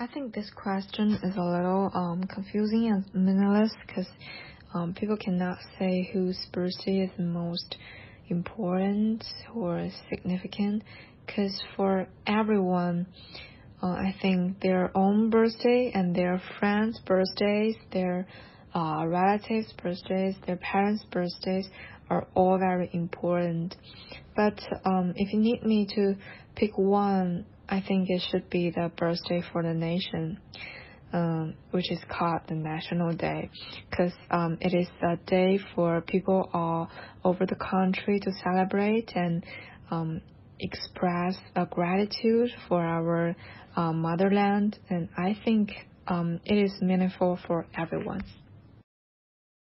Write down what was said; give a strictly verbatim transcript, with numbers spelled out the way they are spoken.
I think this question is a little um, confusing and meaningless because um, people cannot say whose birthday is most important or significant, because for everyone, uh, I think their own birthday and their friends' birthdays, their uh, relatives' birthdays, their parents' birthdays are all very important. But um, if you need me to pick one, I think it should be the birthday for the nation, um, which is called the National Day, because um, it is a day for people all over the country to celebrate and um, express a gratitude for our uh, motherland, and I think um, it is meaningful for everyone.